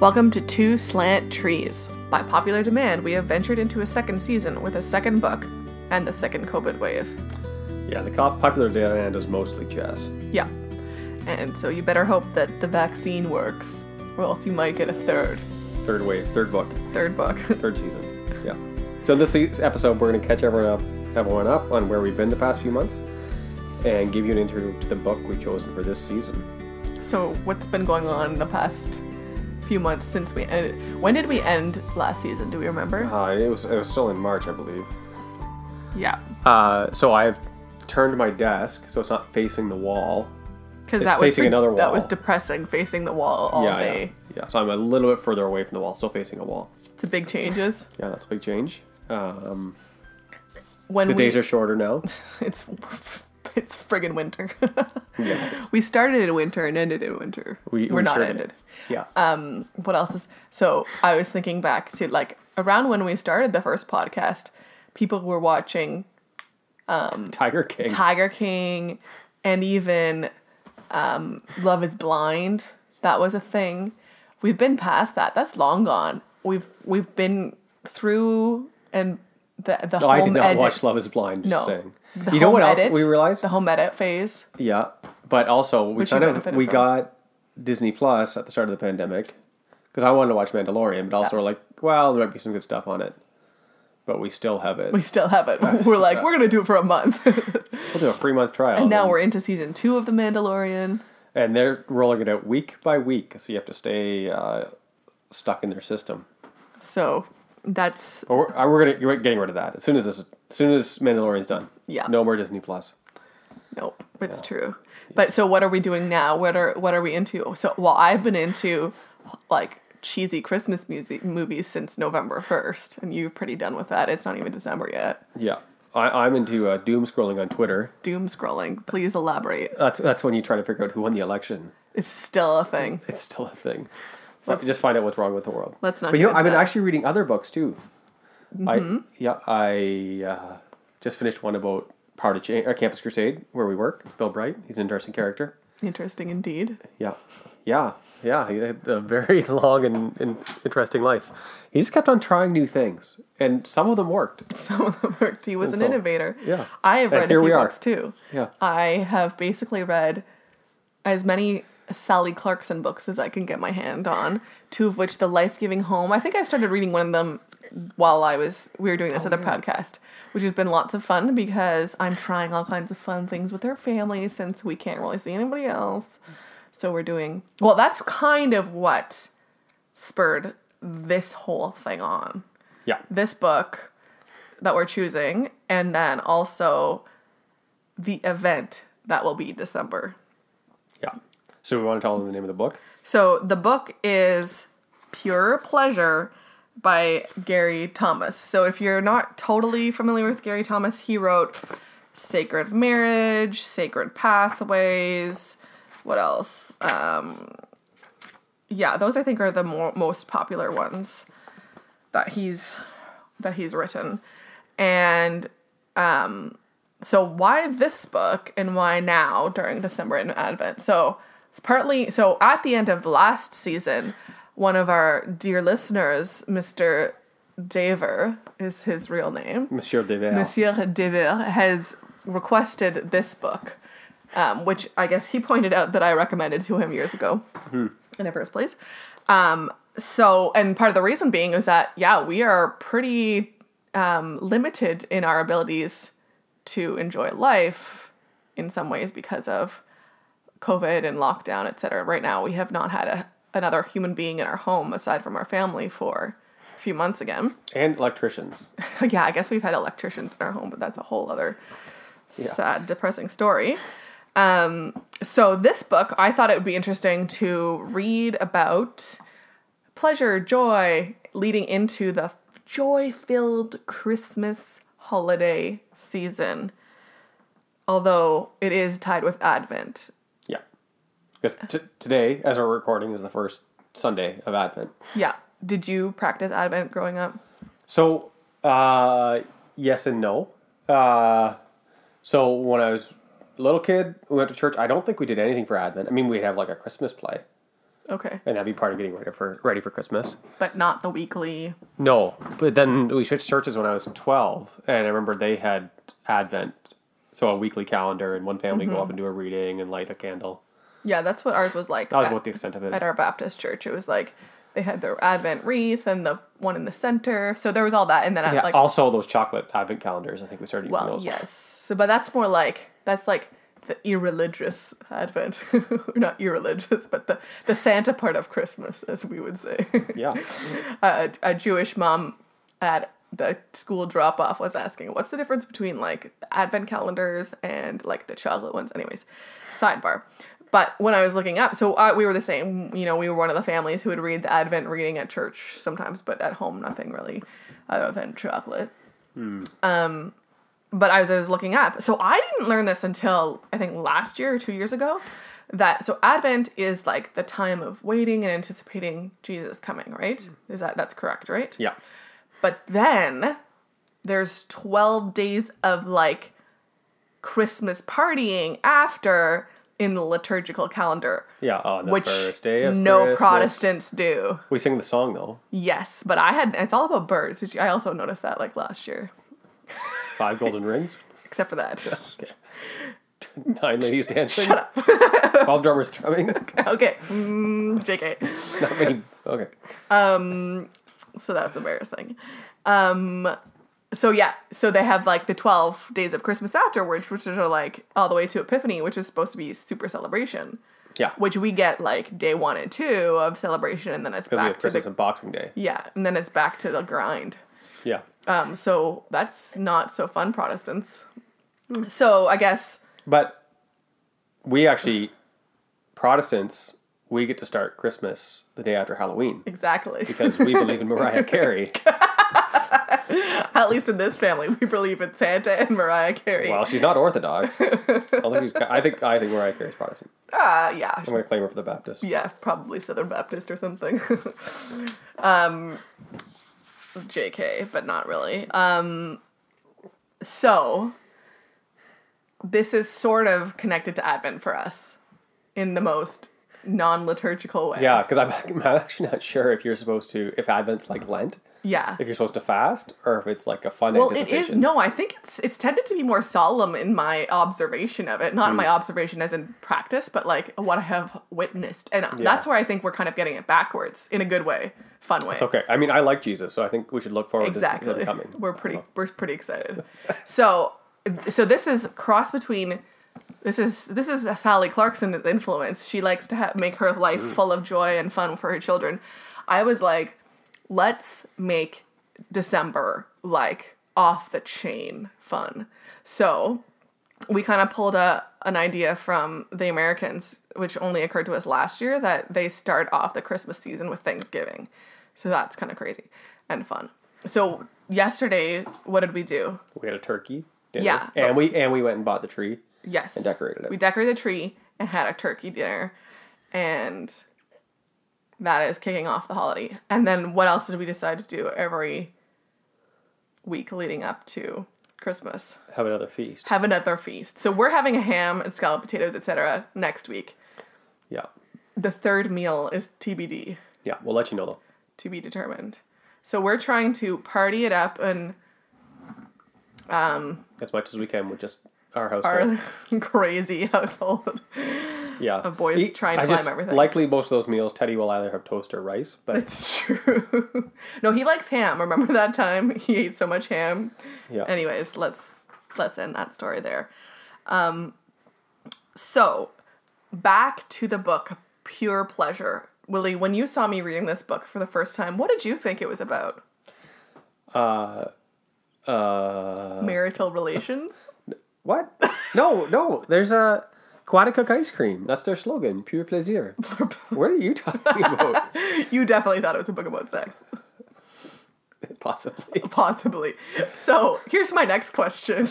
Welcome to Two Slant Trees. By popular demand, we have ventured into a second season with a second book and the second COVID wave. Yeah, the popular demand is mostly chess. Yeah. And so you better hope that the vaccine works, or else you might get a third. Third wave, third book. Third book. Third season, yeah. So this episode, we're going to catch everyone up on where we've been the past few months and give you an intro to the book we've chosen for this season. So what's been going on in the past few months since we ended? When did we end last season? Do we remember? It was still in March, I believe. Yeah. So I've turned my desk so it's not facing the wall. Because that was facing another wall. That was depressing, facing the wall all day. Yeah. So I'm a little bit further away from the wall, still facing a wall. It's a big change. Yeah, that's a big change. Days are shorter now. It's friggin' winter. Yeah. We started in winter and ended in winter. We're not ended. Yeah. What else is... So I was thinking back to, like, around when we started the first podcast, people were watching... Tiger King. And even Love is Blind. That was a thing. We've been past that. That's long gone. We've been through and... The Home Edit. I did not watch Love is Blind. No. You know what else we realized? The Home Edit phase. Yeah. But also, we got Disney Plus at the start of the pandemic. Because I wanted to watch Mandalorian, but also we're like, well, there might be some good stuff on it. But we still have it. We're like, we're going to do it for a month. We'll do a free-month trial. And now we're into season 2 of The Mandalorian. And they're rolling it out week by week. So you have to stay stuck in their system. So... We're getting rid of that as soon as Mandalorian's done. Yeah. No more Disney Plus. Nope, it's true. Yeah. But so what are we doing now? What are we into? So I've been into like cheesy Christmas music movies since November 1st, and you're pretty done with that. It's not even December yet. Yeah, I'm into doom scrolling on Twitter. Doom scrolling. Please elaborate. That's when you try to figure out who won the election. It's still a thing. Let's just find out what's wrong with the world. Let's not. But I've been actually reading other books too. Mm-hmm. I just finished one about Campus Crusade, where we work. Bill Bright, he's an interesting character. Interesting indeed. Yeah. He had a very long and interesting life. He just kept on trying new things, and some of them worked. He was an innovator. Yeah. I have read a few books too. Yeah. I have basically read as many Sally Clarkson books as I can get my hand on, 2 of which, The Life-Giving Home. I think I started reading one of them while we were doing this other podcast, which has been lots of fun because I'm trying all kinds of fun things with her family since we can't really see anybody else. So we're doing... Well, that's kind of what spurred this whole thing on. Yeah. This book that we're choosing, and then also the event that will be December. Yeah. So we want to tell them the name of the book? So the book is Pure Pleasure by Gary Thomas. So if you're not totally familiar with Gary Thomas, he wrote Sacred Marriage, Sacred Pathways, what else? Those I think are the most popular ones that he's written. And so why this book and why now during December and Advent? So at the end of last season, one of our dear listeners, Mr. Dever is his real name. Monsieur Dever has requested this book, which I guess he pointed out that I recommended to him years ago in the first place. And part of the reason being is that, we are pretty limited in our abilities to enjoy life in some ways because of COVID and lockdown, etc. Right now, we have not had another human being in our home aside from our family for a few months again. And electricians. Yeah, I guess we've had electricians in our home, but that's a whole other sad, depressing story. So this book, I thought it would be interesting to read about pleasure, joy, leading into the joy-filled Christmas holiday season. Although it is tied with Advent. Because today, as we're recording, is the first Sunday of Advent. Yeah. Did you practice Advent growing up? So, yes and no. So when I was a little kid, we went to church. I don't think we did anything for Advent. I mean, we'd have like a Christmas play. Okay. And that'd be part of getting ready for Christmas. But not the weekly. No. But then we switched churches when I was 12. And I remember they had Advent. So a weekly calendar, and one family go up and do a reading and light a candle. Yeah, that's what ours was like. That was about the extent of it. At our Baptist church, it was like they had their Advent wreath and the one in the center. So there was all that. And then yeah, also those chocolate Advent calendars. I think we started using those. Well, yes. So, but that's more like, that's like the irreligious Advent. Not irreligious, but the Santa part of Christmas, as we would say. Yeah. A Jewish mom at the school drop-off was asking, what's the difference between like the Advent calendars and like the chocolate ones? Anyways, sidebar. But when I was looking up, so we were the same, you know, we were one of the families who would read the Advent reading at church sometimes, but at home, nothing really other than chocolate. But as I was looking up, so I didn't learn this until I think last year or 2 years ago, that so Advent is like the time of waiting and anticipating Jesus coming, right? Is that's correct, right? Yeah. But then there's 12 days of like Christmas partying after in the liturgical calendar. Yeah, on the first day of Christmas. No Protestants do. We sing the song though. Yes, but it's all about birds. I also noticed that like last year. 5 golden rings? Except for that. Yeah, okay. 9 ladies dancing. Shut up. 12 drummers drumming. Okay. JK. Not many. Okay. So that's embarrassing. So yeah, so they have like the 12 days of Christmas afterwards, which are like all the way to Epiphany, which is supposed to be super celebration. Yeah. Which we get like day 1 and 2 of celebration, and then it's back to Christmas and Boxing Day. Yeah, and then it's back to the grind. Yeah. So that's not so fun, Protestants. So I guess. But we actually, Protestants, we get to start Christmas the day after Halloween. Exactly. Because we believe in Mariah Carey. At least in this family, we believe in Santa and Mariah Carey. Well, she's not Orthodox. I think Mariah Carey's Protestant. Yeah. I'm going to claim her for the Baptist. Yeah, probably Southern Baptist or something. JK, but not really. So, this is sort of connected to Advent for us in the most non-liturgical way. Yeah, because I'm actually not sure if you're supposed to, if Advent's like Lent. Yeah. If you're supposed to fast, or if it's like a fun anticipation. Well, it is. No, I think it's tended to be more solemn in my observation of it. Not in my observation as in practice, but like what I have witnessed. And that's where I think we're kind of getting it backwards in a good way, fun way. It's okay. I mean, I like Jesus, so I think we should look forward to him coming. We're pretty excited. So this is cross between. This is a Sally Clarkson's influence. She likes to make her life full of joy and fun for her children. I was like, let's make December, like, off-the-chain fun. So we kind of pulled an idea from the Americans, which only occurred to us last year, that they start off the Christmas season with Thanksgiving. So that's kind of crazy and fun. So yesterday, what did we do? We had a turkey dinner. Yeah. And we went and bought the tree. Yes. And decorated it. We decorated the tree and had a turkey dinner, and that is kicking off the holiday. And then what else did we decide to do every week leading up to Christmas? Have another feast. So we're having a ham and scalloped potatoes, etc. next week. Yeah. The third meal is TBD. Yeah, we'll let you know though. To be determined. So we're trying to party it up and as much as we can with just our household. Our crazy household. Yeah. Of boys trying to climb everything. Likely most of those meals, Teddy will either have toast or rice. But it's true. No, he likes ham. Remember that time? He ate so much ham. Yeah. Anyways, let's end that story there. So, back to the book, Pure Pleasure. Willie, when you saw me reading this book for the first time, what did you think it was about? Marital relations? What? No. There's a Quaticook ice cream. That's their slogan. Pure Plaisir. What are you talking about? You definitely thought it was a book about sex. Possibly. So here's my next question.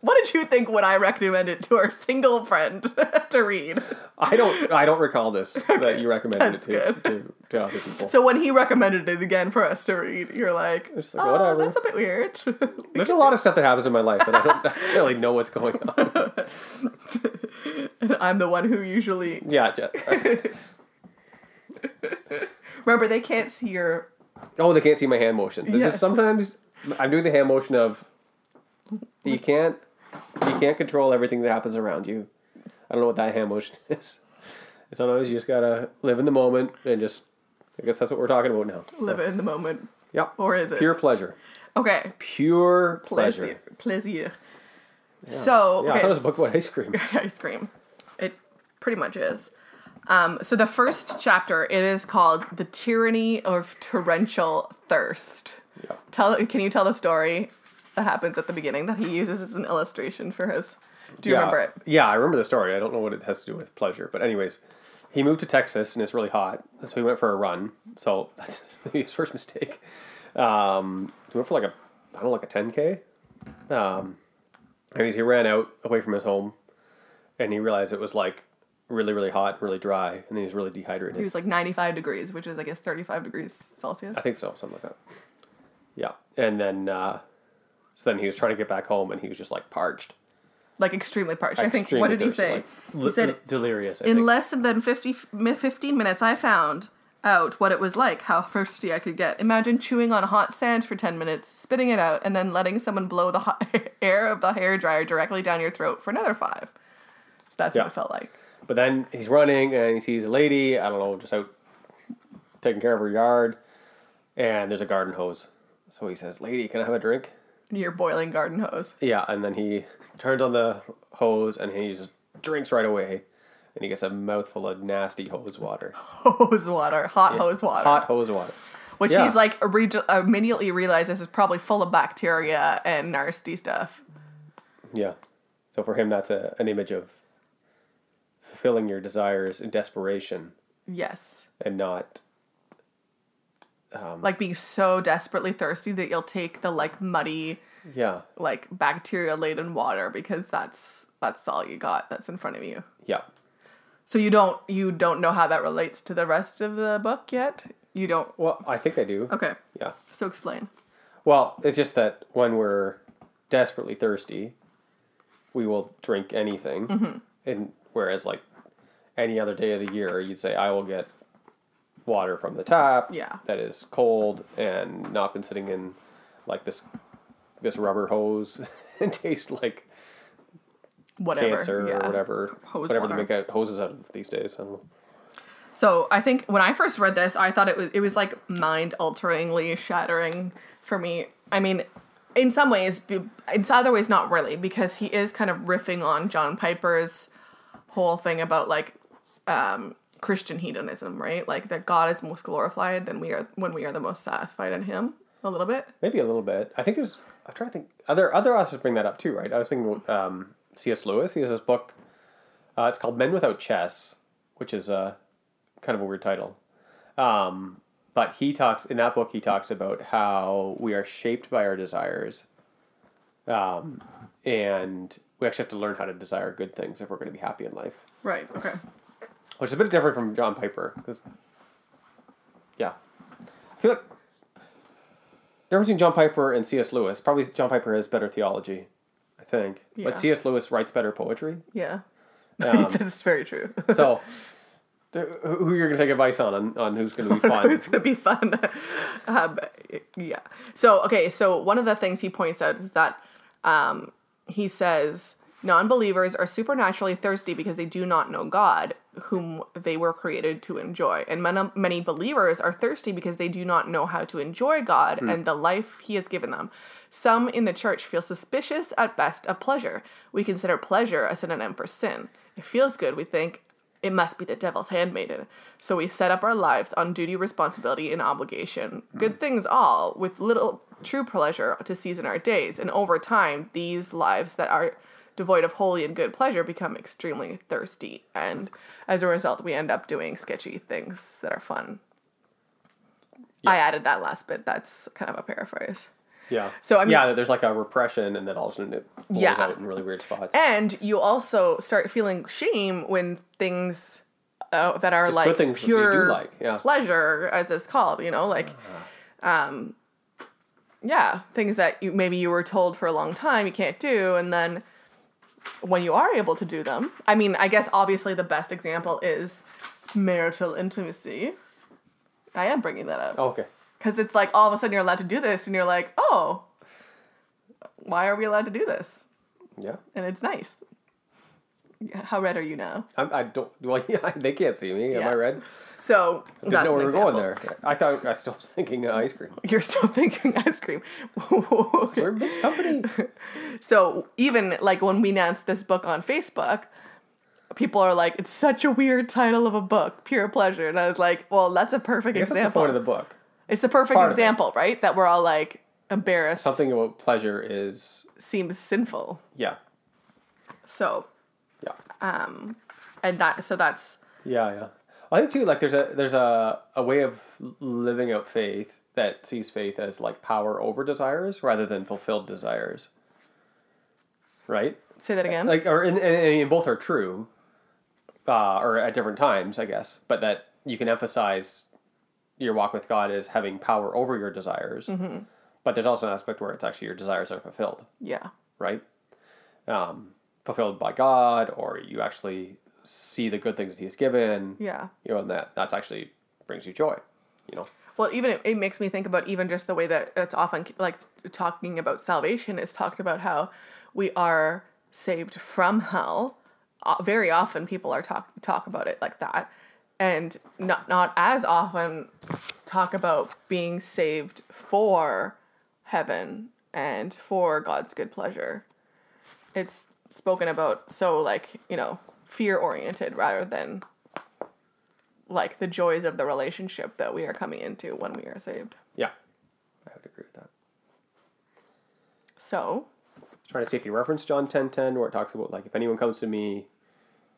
What did you think when I recommended it to our single friend to read? I don't recall this, that you recommended it to other people. So when he recommended it again for us to read, you're like, whatever. That's a bit weird. There's a lot of stuff that happens in my life that I don't necessarily know what's going on. And I'm the one who usually... Yeah. Remember, they can't see your... Oh, they can't see my hand motions. This is sometimes I'm doing the hand motion of you can't control everything that happens around you. I don't know what that hand motion is. It's sometimes you just gotta live in the moment and just, I guess that's what we're talking about now. Live in the moment. Yep. Or is it? Pure pleasure. Okay. Pure pleasure. Plaisir. Yeah. So... Yeah, okay. I thought it was a book about ice cream. Ice cream. It pretty much is. So the first chapter, it is called The Tyranny of Torrential Thirst. Yeah. Can you tell the story that happens at the beginning that he uses as an illustration for his... Do you remember it? Yeah, I remember the story. I don't know what it has to do with pleasure. But anyways, he moved to Texas and it's really hot. So he went for a run. So that's his first mistake. He went for like a 10K. Anyways, he ran out away from his home and he realized it was like really, really hot, really dry. And then he was really dehydrated. He was like 95 degrees, which is, I guess, 35 degrees Celsius. I think so. Something like that. Yeah. And then, so then he was trying to get back home and he was just like parched. Like extremely parched. I think, what did he say? He said, delirious. In less than 15 minutes, I found out what it was like, how thirsty I could get. Imagine chewing on hot sand for 10 minutes, spitting it out, and then letting someone blow the hot air of the hairdryer directly down your throat for another 5. So that's what it felt like. But then he's running and he sees a lady, I don't know, just out taking care of her yard. And there's a garden hose. So he says, "Lady, can I have a drink?" Your boiling garden hose. Yeah, and then he turns on the hose and he just drinks right away. And he gets a mouthful of nasty hose water. Hose water. Hot hose water. Which he's like immediately realizes is probably full of bacteria and nasty stuff. Yeah. So for him, that's an image of fulfilling your desires in desperation. Yes. And not... like being so desperately thirsty that you'll take the muddy, like bacteria laden water because that's all you got that's in front of you. Yeah. So you don't know how that relates to the rest of the book yet? You don't. Well, I think I do. Okay. Yeah. So explain. Well, it's just that when we're desperately thirsty, we will drink anything, mm-hmm. and whereas like any other day of the year, you'd say I will get water from the tap that is cold and not been sitting in like this rubber hose and taste like whatever cancer or whatever hose whatever water. They make out hoses out of these days. I don't know. So I think when I first read this, I thought it was like mind alteringly shattering for me. I mean, in some ways, in other ways not really, because he is kind of riffing on John Piper's whole thing about like Christian hedonism, right? Like that God is most glorified when we are the most satisfied in Him. A little bit, maybe a little bit. I think I'm trying to think. Other authors bring that up too, right? I was thinking C.S. Lewis. He has this book. It's called Men Without Chess, which is kind of a weird title. But he talks in that book. He talks about how we are shaped by our desires, and we actually have to learn how to desire good things if we're going to be happy in life. Right. Okay. Which is a bit different from John Piper, because, I feel like the difference between John Piper and C.S. Lewis, probably John Piper has better theology, I think, but C.S. Lewis writes better poetry. Yeah, that's very true. So, who you're going to take advice on who's going to be fun? Who's going to be fun? Yeah. So, okay, one of the things he points out is that he says... Non-believers are supernaturally thirsty because they do not know God, whom they were created to enjoy. And many believers are thirsty because they do not know how to enjoy God and the life He has given them. Some in the church feel suspicious at best of pleasure. We consider pleasure a synonym for sin. It feels good, we think. It must be the devil's handmaiden. So we set up our lives on duty, responsibility, and obligation. Good things all, with little true pleasure to season our days. And over time, these lives that are... devoid of holy and good pleasure, become extremely thirsty. And as a result, we end up doing sketchy things that are fun. Yeah. I added that last bit. That's kind of a paraphrase. Yeah. So I mean, there's like a repression and then all of a sudden it pulls out in really weird spots. And you also start feeling shame when things that are just like pure pleasure, as it's called, you know, like... things that you were told for a long time you can't do, and then... when you are able to do them. I mean, I guess obviously the best example is marital intimacy. I am bringing that up. Oh, okay. Because it's like all of a sudden you're allowed to do this, and you're like, oh, why are we allowed to do this? Yeah. And it's nice. How red are you now? I don't. Well, yeah, they can't see me. Yeah. Am I red? So I didn't know where we were going there. I still was thinking ice cream. You're still thinking ice cream. Okay. We're mixed company. So even like when we announced this book on Facebook, people are like, "It's such a weird title of a book, Pure Pleasure," and I was like, "Well, that's a perfect example." That's the point of the book. It's the perfect example, right? That we're all like embarrassed. Something about pleasure seems sinful. Yeah. So. Yeah. And that, so that's... Yeah, yeah. I think too, like there's a way of living out faith that sees faith as like power over desires rather than fulfilled desires. Right? Say that again? Like, or and both are true, or at different times, I guess, but that you can emphasize your walk with God as having power over your desires, mm-hmm. but there's also an aspect where it's actually your desires are fulfilled. Yeah. Right? Fulfilled by God, or you actually see the good things that He has given. Yeah. You know, and that's actually brings you joy, you know? Well, even it makes me think about even just the way that it's often like talking about salvation is talked about how we are saved from hell. Very often people are talk about it like that, and not as often talk about being saved for heaven and for God's good pleasure. It's spoken about so like, you know, fear oriented rather than like the joys of the relationship that we are coming into when we are saved. Yeah, I would agree with that. So I was trying to see if you reference John 10:10 where it talks about like if anyone comes to me,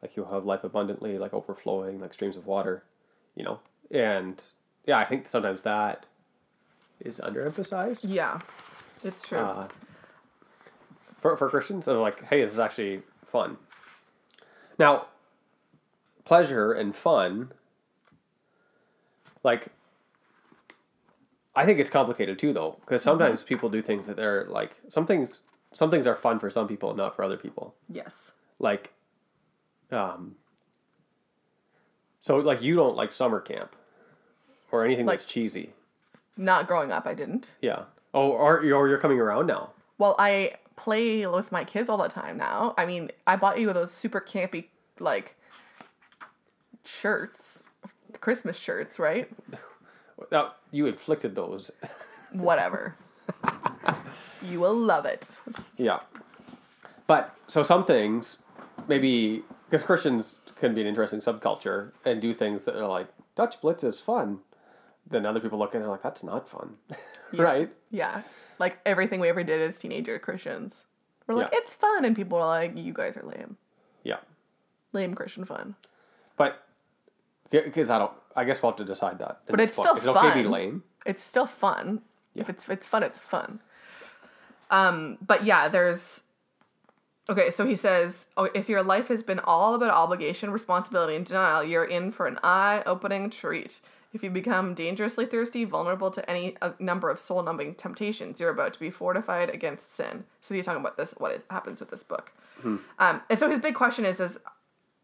like you'll have life abundantly, like overflowing, like streams of water, you know. And yeah, I think sometimes that is underemphasized. Yeah, it's true. For Christians, they're like, hey, this is actually fun. Now, pleasure and fun, like, I think it's complicated too, though, because sometimes mm-hmm. people do things that they're like, some things are fun for some people and not for other people. Yes. Like, so like you don't like summer camp or anything like, that's cheesy. Not growing up, I didn't. Yeah. Oh, or you're coming around now. Well, I play with my kids all the time now. I mean, I bought you those super campy, like, shirts. Christmas shirts, right? Now, you inflicted those. Whatever. You will love it. Yeah. But, so some things, maybe, because Christians can be an interesting subculture and do things that are like, Dutch Blitz is fun. Then other people look and they're like, that's not fun. Yeah. Right? Yeah. Like, everything we ever did as teenager Christians. We're like, It's fun. And people are like, you guys are lame. Yeah. Lame Christian fun. But, because I guess we'll have to decide that. But it's still fun. It's okay to be lame. It's still fun. Yeah. If it's fun, it's fun. But yeah, there's... Okay, so he says, if your life has been all about obligation, responsibility, and denial, you're in for an eye-opening treat. If you become dangerously thirsty, vulnerable to any number of soul-numbing temptations, you're about to be fortified against sin. So he's talking about this, what happens with this book. Mm-hmm. And so his big question is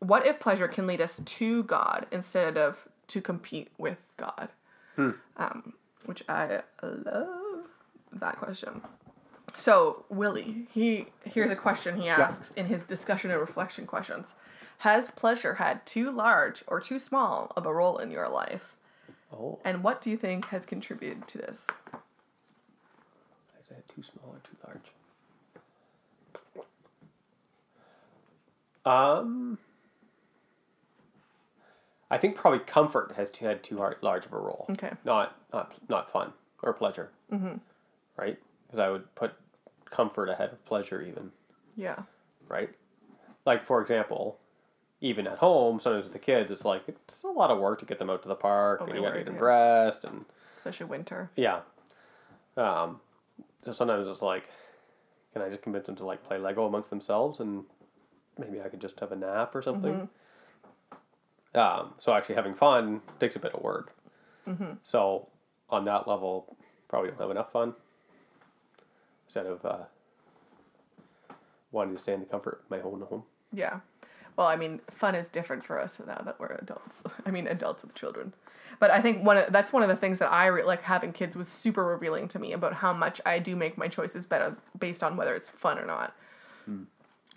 what if pleasure can lead us to God instead of to compete with God? Mm. Which I love that question. So Willie, here's a question he asks in his discussion and reflection questions. Has pleasure had too large or too small of a role in your life? Oh. And what do you think has contributed to this? Is it too small or too large? I think probably comfort has had too large of a role. Okay. Not fun or pleasure. Mm-hmm. Right? Because I would put comfort ahead of pleasure even. Yeah. Right? Like, for example... Even at home, sometimes with the kids, it's like, it's a lot of work to get them out to the park, and you got to get them dressed, and... Especially winter. Yeah. So sometimes it's like, can I just convince them to, like, play Lego amongst themselves, and maybe I could just have a nap or something? Mm-hmm. So actually having fun takes a bit of work. Mm-hmm. So, on that level, probably don't have enough fun. Instead of wanting to stay in the comfort of my own home. Yeah. Well, I mean, fun is different for us now that we're adults. I mean, adults with children. But I think that's one of the things that I having kids was super revealing to me about how much I do make my choices better based on whether it's fun or not. Mm.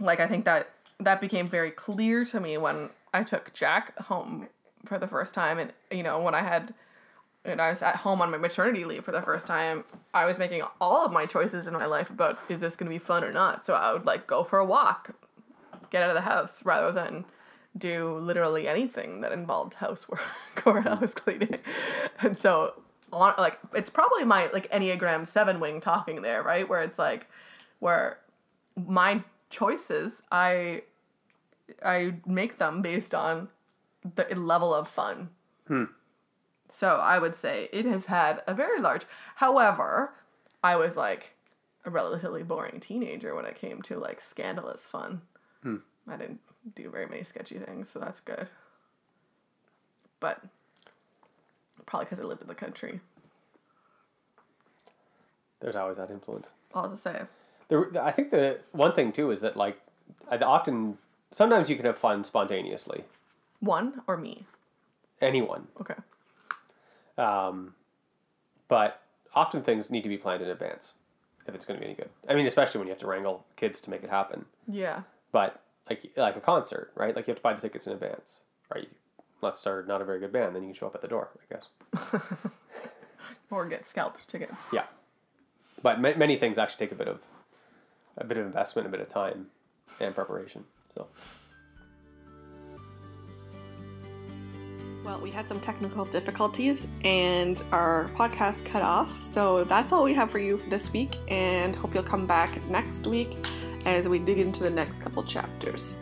I think that became very clear to me when I took Jack home for the first time. And, when I was at home on my maternity leave for the first time, I was making all of my choices in my life about, is this going to be fun or not? So I would go for a walk, get out of the house, rather than do literally anything that involved housework or house cleaning. And so it's probably my Enneagram 7 wing talking there, right? Where it's where my choices, I make them based on the level of fun. Hmm. So I would say it has had a very large... However, I was a relatively boring teenager when it came to scandalous fun. Hmm. I didn't do very many sketchy things, so that's good. But probably because I lived in the country. There's always that influence. All to say. I think the one thing, too, is that, sometimes you can have fun spontaneously. One or me? Anyone. Okay. But often things need to be planned in advance if it's going to be any good. I mean, especially when you have to wrangle kids to make it happen. Yeah. But like a concert, right? You have to buy the tickets in advance, right? Let's start not a very good band, then you can show up at the door, I guess. Or get scalped ticket. Yeah. But many things actually take a bit of investment, a bit of time, and preparation. So. Well, we had some technical difficulties and our podcast cut off. So that's all we have for you for this week, and hope you'll come back next week as we dig into the next couple chapters.